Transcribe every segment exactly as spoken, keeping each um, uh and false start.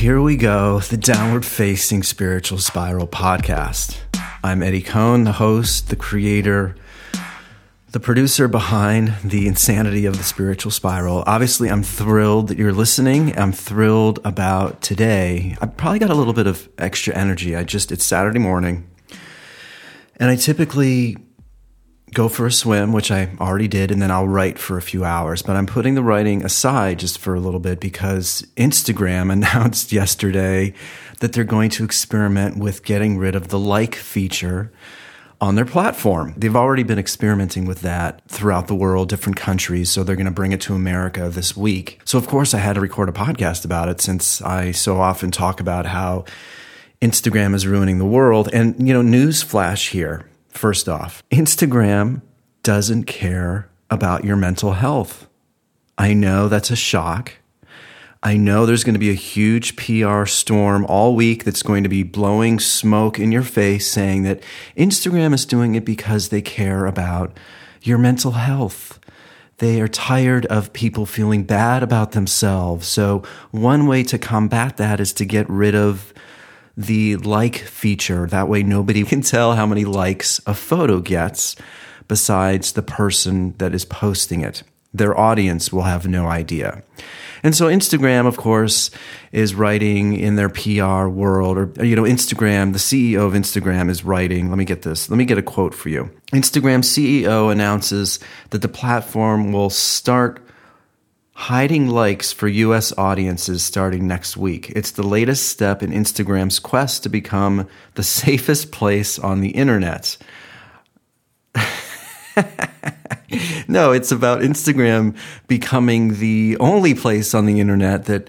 here we go, the Downward Facing Spiritual Spiral Podcast. I'm Eddie Cohn, the host, the creator, the producer behind The Insanity of the Spiritual Spiral. Obviously, I'm thrilled that you're listening. I'm thrilled about today. I probably got a little bit of extra energy. I just, it's Saturday morning, and I typically go for a swim, which I already did, and then I'll write for a few hours. But I'm putting the writing aside just for a little bit because Instagram announced yesterday that they're going to experiment with getting rid of the like feature on their platform. They've already been experimenting with that throughout the world, different countries, so they're going to bring it to America this week. So, of course, I had to record a podcast about it since I so often talk about how Instagram is ruining the world. And, you know, newsflash here. First off, Instagram doesn't care about your mental health. I know that's a shock. I know there's going to be a huge P R storm all week that's going to be blowing smoke in your face saying that Instagram is doing it because they care about your mental health. They are tired of people feeling bad about themselves. So one way to combat that is to get rid of the like feature. That way nobody can tell how many likes a photo gets besides the person that is posting it. Their audience will have no idea. And so Instagram, of course, is writing in their P R world, or, you know, Instagram, the C E O of Instagram is writing, let me get this, let me get a quote for you. Instagram C E O announces that the platform will start hiding likes for U S audiences starting next week. It's the latest step in Instagram's quest to become the safest place on the internet. No, it's about Instagram becoming the only place on the internet that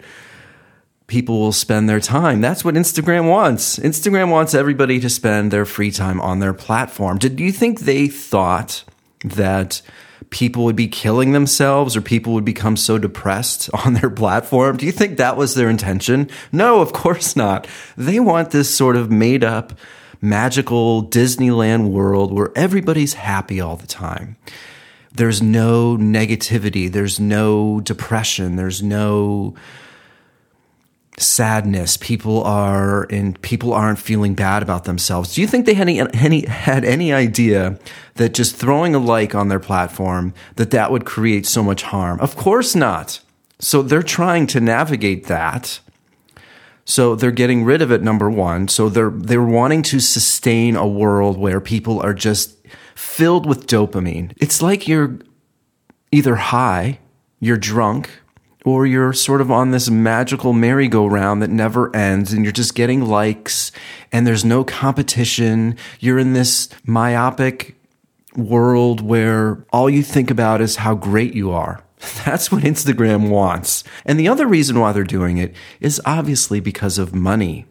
people will spend their time. That's what Instagram wants. Instagram wants everybody to spend their free time on their platform. Did you think they thought that people would be killing themselves or people would become so depressed on their platform? Do you think that was their intention? No, of course not. They want this sort of made up, magical Disneyland world where everybody's happy all the time. There's no negativity. There's no depression. There's no sadness. People are and people aren't feeling bad about themselves. Do you think they had any, any had any idea that just throwing a like on their platform that that would create so much harm? Of course not. So they're trying to navigate that. So they're getting rid of it, number one. So they're they're wanting to sustain a world where people are just filled with dopamine. It's like you're either high, you're drunk, or you're sort of on this magical merry-go-round that never ends, and you're just getting likes, and there's no competition. You're in this myopic world where all you think about is how great you are. That's what Instagram wants. And the other reason why they're doing it is obviously because of money.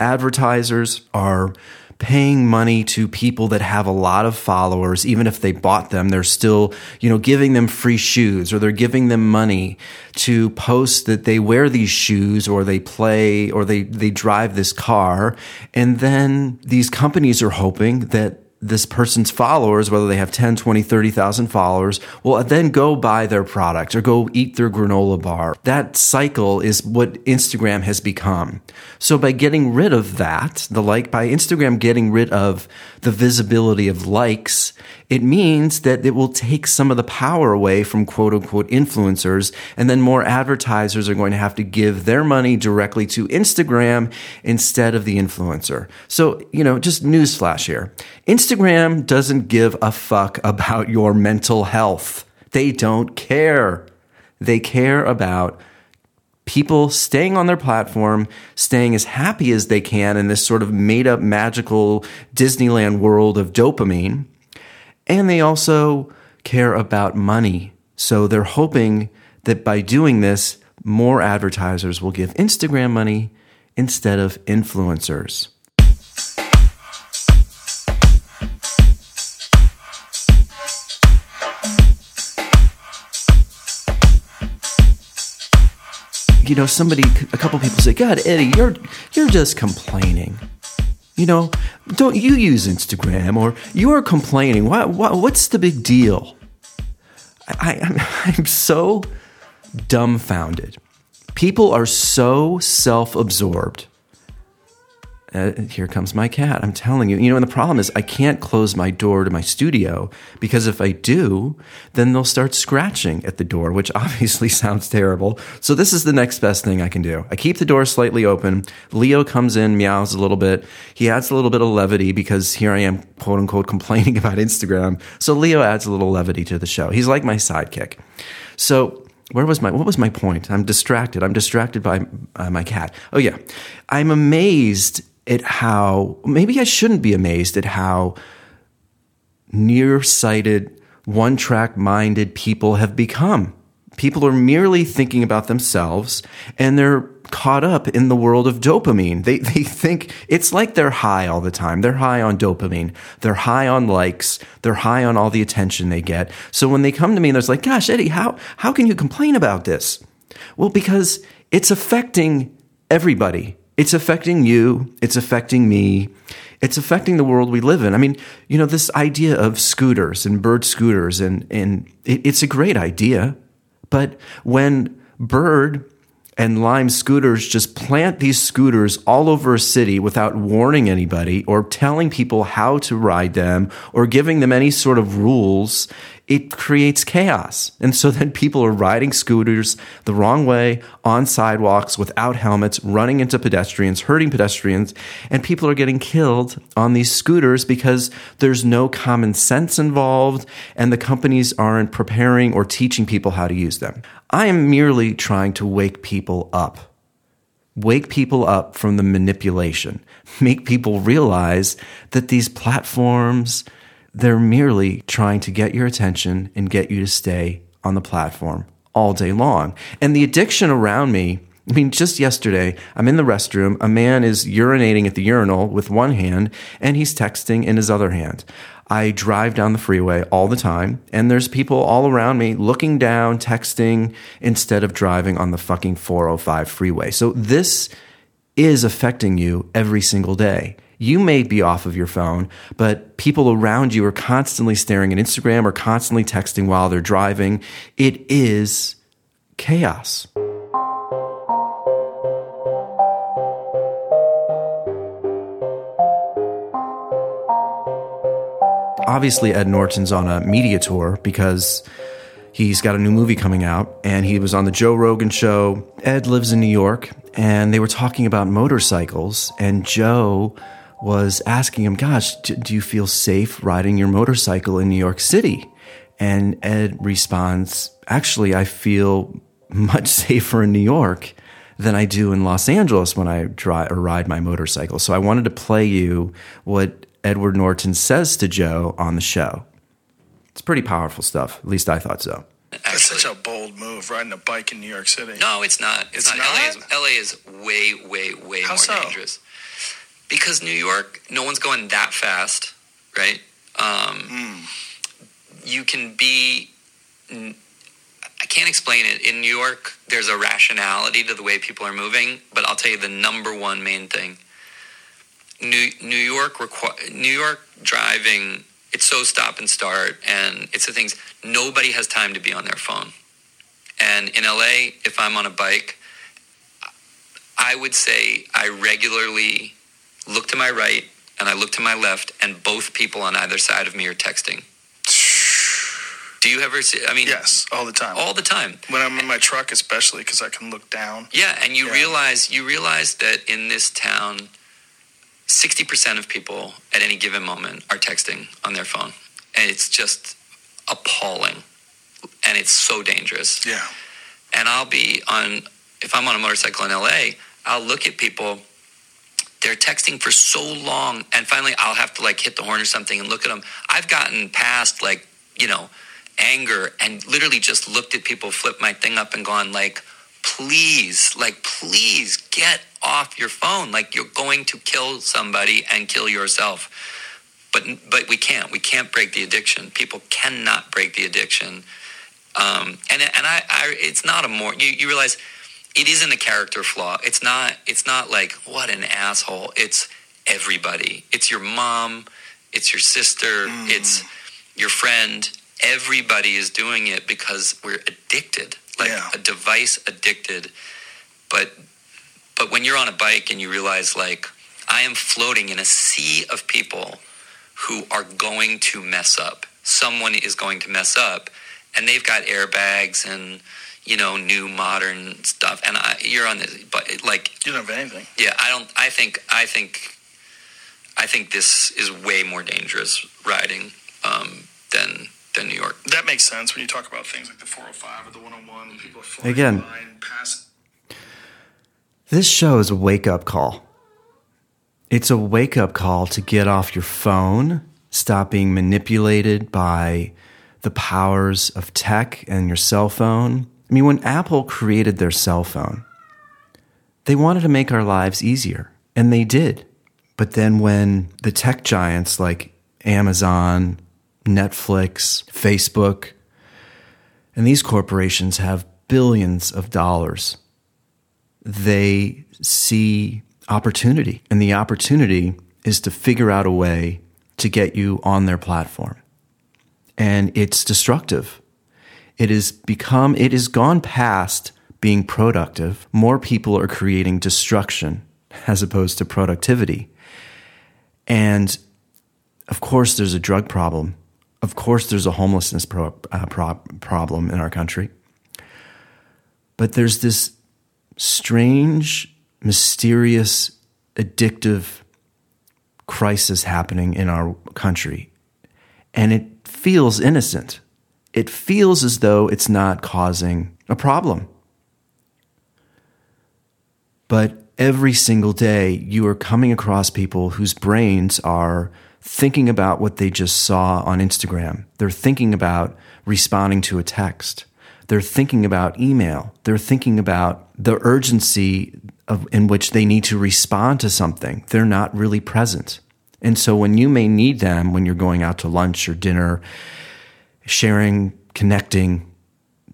Advertisers are paying money to people that have a lot of followers. Even if they bought them, they're still, you know, giving them free shoes, or they're giving them money to post that they wear these shoes, or they play, or they, they drive this car. And then these companies are hoping that this person's followers, whether they have ten, twenty, thirty thousand followers, will then go buy their product or go eat their granola bar. That cycle is what Instagram has become. So by getting rid of that, the like, by Instagram getting rid of the visibility of likes, it means that it will take some of the power away from quote unquote influencers. And then more advertisers are going to have to give their money directly to Instagram instead of the influencer. So, you know, just newsflash here. Instagram Instagram doesn't give a fuck about your mental health. They don't care. They care about people staying on their platform, staying as happy as they can in this sort of made-up magical Disneyland world of dopamine. And they also care about money. So they're hoping that by doing this, more advertisers will give Instagram money instead of influencers. You know, somebody, a couple people say, God, Eddie, you're you're just complaining. You know, don't you use Instagram, or you are complaining. Why, why, what's the big deal? I, I'm, I'm so dumbfounded People are so self-absorbed. Uh, here comes my cat. I'm telling you. You know, and the problem is I can't close my door to my studio because if I do, then they'll start scratching at the door, which obviously sounds terrible. So this is the next best thing I can do. I keep the door slightly open. Leo comes in, meows a little bit. He adds a little bit of levity because here I am, quote unquote, complaining about Instagram. So Leo adds a little levity to the show. He's like my sidekick. So Where was my, what was my point? I'm distracted. I'm distracted by uh, my cat. Oh yeah. I'm amazed at how, maybe I shouldn't be amazed at how nearsighted, one-track minded people have become. People are merely thinking about themselves and they're caught up in the world of dopamine. They, they think it's like they're high all the time. They're high on dopamine. They're high on likes. They're high on all the attention they get. So when they come to me and they're like, gosh, Eddie, how, how can you complain about this? Well, because it's affecting everybody. It's affecting you. It's affecting me. It's affecting the world we live in. I mean, you know, this idea of scooters and Bird scooters and, and it, it's a great idea. But when Bird and Lime scooters just plant these scooters all over a city without warning anybody or telling people how to ride them or giving them any sort of rules, it creates chaos. And so then people are riding scooters the wrong way on sidewalks without helmets, running into pedestrians, hurting pedestrians, and people are getting killed on these scooters because there's no common sense involved and the companies aren't preparing or teaching people how to use them. I am merely trying to wake people up, wake people up from the manipulation, make people realize that these platforms, they're merely trying to get your attention and get you to stay on the platform all day long. And the addiction around me, I mean, just yesterday, I'm in the restroom, a man is urinating at the urinal with one hand and he's texting in his other hand. I drive down the freeway all the time, and there's people all around me looking down, texting, instead of driving on the fucking four oh five freeway. So this is affecting you every single day. You may be off of your phone, but people around you are constantly staring at Instagram or constantly texting while they're driving. It is chaos. Obviously, Ed Norton's on a media tour because he's got a new movie coming out, and he was on the Joe Rogan Show. Ed lives in New York, and they were talking about motorcycles, and Joe was asking him, gosh, do you feel safe riding your motorcycle in New York City? And Ed responds, actually, I feel much safer in New York than I do in Los Angeles when I drive or ride my motorcycle. So I wanted to play you what Edward Norton says to Joe on the show. It's pretty powerful stuff. At least I thought so. That's such a bold move, riding a bike in New York City. No, it's not. It's, it's not. not? L A is, L A is way, way, way How more so? dangerous. Because New York, no one's going that fast, right? Um, mm. You can be... I can't explain it. In New York, there's a rationality to the way people are moving, but I'll tell you the number one main thing. New New York requ- New York driving, it's so stop and start, and it's the things, nobody has time to be on their phone. And in L A, if I'm on a bike, I would say I regularly look to my right and I look to my left, and both people on either side of me are texting. Do you ever see, I mean... Yes, all the time. All the time. When I'm in my truck especially, because I can look down. Yeah, and you yeah. realize you realize that in this town... sixty percent of people at any given moment are texting on their phone. And it's just appalling. And it's so dangerous. Yeah. And I'll be on, if I'm on a motorcycle in L A, I'll look at people. They're texting for so long. And finally, I'll have to like hit the horn or something and look at them. I've gotten past like, you know, anger and literally just looked at people, flipped my thing up and gone like, please, like, please get off your phone. Like, you're going to kill somebody and kill yourself. But but we can't. We can't break the addiction. People cannot break the addiction. Um, and and I, I it's not a more. You, you realize it isn't a character flaw. It's not. It's not like what an asshole. It's everybody. It's your mom. It's your sister. Mm. It's your friend. Everybody is doing it because we're addicted. Like yeah. a device addicted. But but when you're on a bike and you realize, like, I am floating in a sea of people who are going to mess up. Someone is going to mess up, and they've got airbags and, you know, new modern stuff. And I, you're on this, but like, you don't have anything. Yeah, I don't. I think. I think. I think this is way more dangerous riding um, than than New York. That makes sense when you talk about things like the four oh five or the one oh one. When people are flying again. Line, pass- this show is a wake up call. It's a wake up call to get off your phone, stop being manipulated by the powers of tech and your cell phone. I mean, when Apple created their cell phone, they wanted to make our lives easier, and they did. But then when the tech giants like Amazon, Netflix, Facebook, and these corporations have billions of dollars, they see opportunity. And the opportunity is to figure out a way to get you on their platform. And it's destructive. It is become, it has gone past being productive. More people are creating destruction as opposed to productivity. And of course, there's a drug problem. Of course, there's a homelessness pro, uh, pro, problem in our country. But there's this strange, mysterious, addictive crisis happening in our country. And it feels innocent. It feels as though it's not causing a problem. But every single day, you are coming across people whose brains are thinking about what they just saw on Instagram. They're thinking about responding to a text. They're thinking about email. They're thinking about the urgency of, in which they need to respond to something. They're not really present. And so when you may need them, when you're going out to lunch or dinner, sharing, connecting,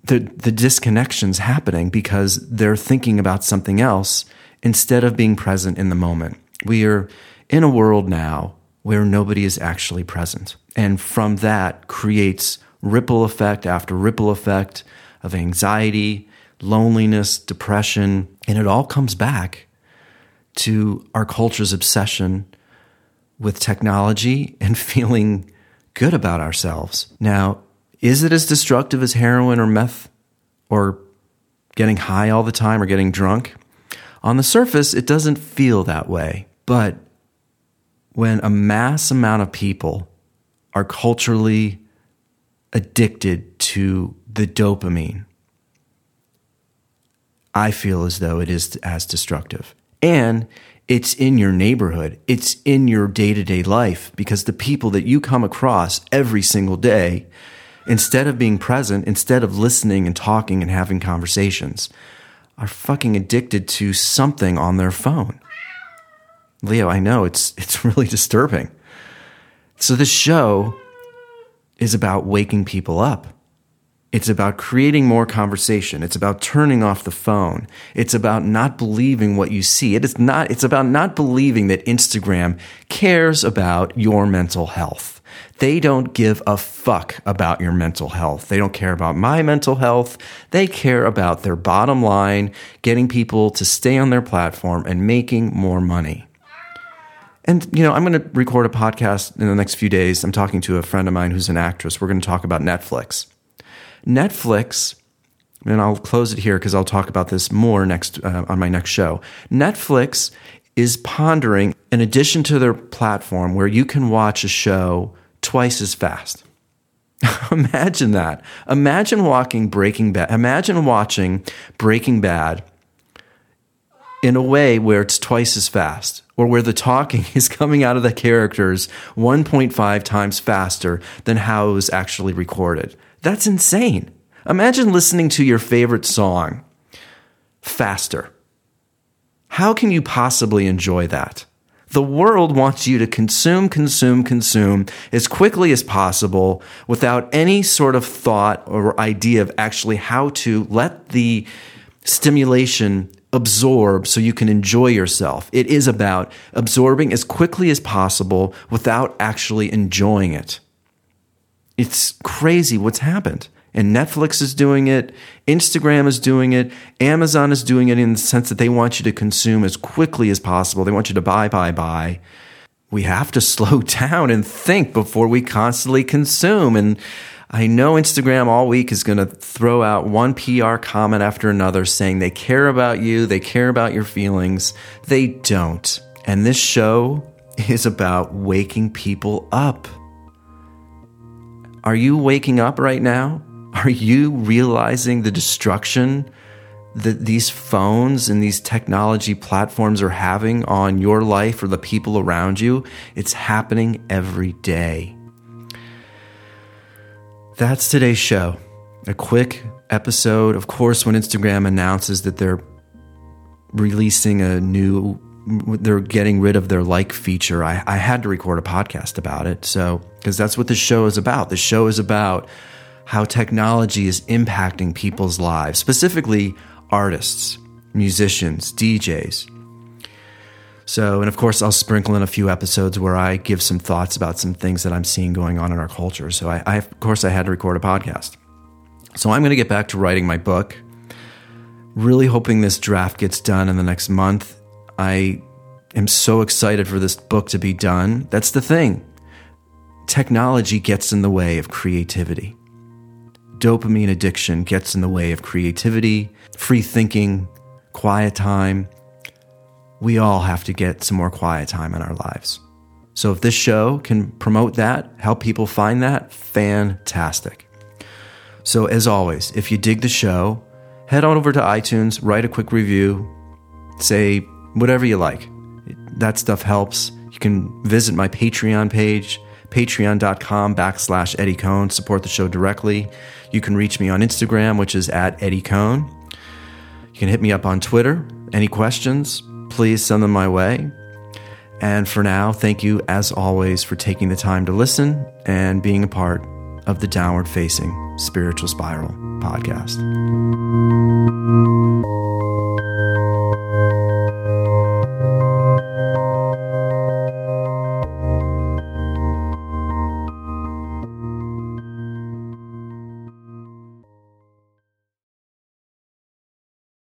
the, the disconnection's happening because they're thinking about something else instead of being present in the moment. We are in a world now where nobody is actually present. And from that creates ripple effect after ripple effect of anxiety, loneliness, depression, and it all comes back to our culture's obsession with technology and feeling good about ourselves. Now, is it as destructive as heroin or meth or getting high all the time or getting drunk? On the surface, it doesn't feel that way. But when a mass amount of people are culturally addicted to the dopamine, I feel as though it is as destructive. And it's in your neighborhood. It's in your day-to-day life because the people that you come across every single day, instead of being present, instead of listening and talking and having conversations, are fucking addicted to something on their phone. Leo, I know, it's it's really disturbing. So this show is about waking people up. It's about creating more conversation. It's about turning off the phone. It's about not believing what you see. It is not, it's about not believing that Instagram cares about your mental health. They don't give a fuck about your mental health. They don't care about my mental health. They care about their bottom line, getting people to stay on their platform and making more money. And, you know, I'm going to record a podcast in the next few days. I'm talking to a friend of mine who's an actress. We're going to talk about Netflix. Netflix, and I'll close it here because I'll talk about this more next uh, on my next show. Netflix is pondering an addition to their platform where you can watch a show twice as fast. Imagine that. Imagine watching Breaking Bad. Imagine watching Breaking Bad in a way where it's twice as fast, or where the talking is coming out of the characters one point five times faster than how it was actually recorded. That's insane. Imagine listening to your favorite song faster. How can you possibly enjoy that? The world wants you to consume, consume, consume as quickly as possible without any sort of thought or idea of actually how to let the stimulation absorb so you can enjoy yourself. It is about absorbing as quickly as possible without actually enjoying it. It's crazy what's happened. And Netflix is doing it. Instagram is doing it. Amazon is doing it in the sense that they want you to consume as quickly as possible. They want you to buy, buy, buy. We have to slow down and think before we constantly consume. And I know Instagram all week is going to throw out one P R comment after another saying they care about you, they care about your feelings. They don't. And this show is about waking people up. Are you waking up right now? Are you realizing the destruction that these phones and these technology platforms are having on your life or the people around you? It's happening every day. That's today's show. A quick episode. Of course, when Instagram announces that they're releasing a new, they're getting rid of their like feature, I, I had to record a podcast about it. So, because that's what the show is about. The show is about how technology is impacting people's lives, specifically artists, musicians, D Js. So, and of course, I'll sprinkle in a few episodes where I give some thoughts about some things that I'm seeing going on in our culture. So I, I of course, I had to record a podcast. So I'm going to get back to writing my book. Really hoping this draft gets done in the next month. I am so excited for this book to be done. That's the thing. Technology gets in the way of creativity. Dopamine addiction gets in the way of creativity, free thinking, quiet time. We all have to get some more quiet time in our lives. So if this show can promote that, help people find that, fantastic. So as always, if you dig the show, head on over to iTunes, write a quick review, say whatever you like. That stuff helps. You can visit my Patreon page, patreon.com backslash Eddie Cohn. Support the show directly. You can reach me on Instagram, which is at Eddie Cohn. You can hit me up on Twitter. Any questions, please send them my way. And for now, thank you as always for taking the time to listen and being a part of the Downward Facing Spiritual Spiral podcast.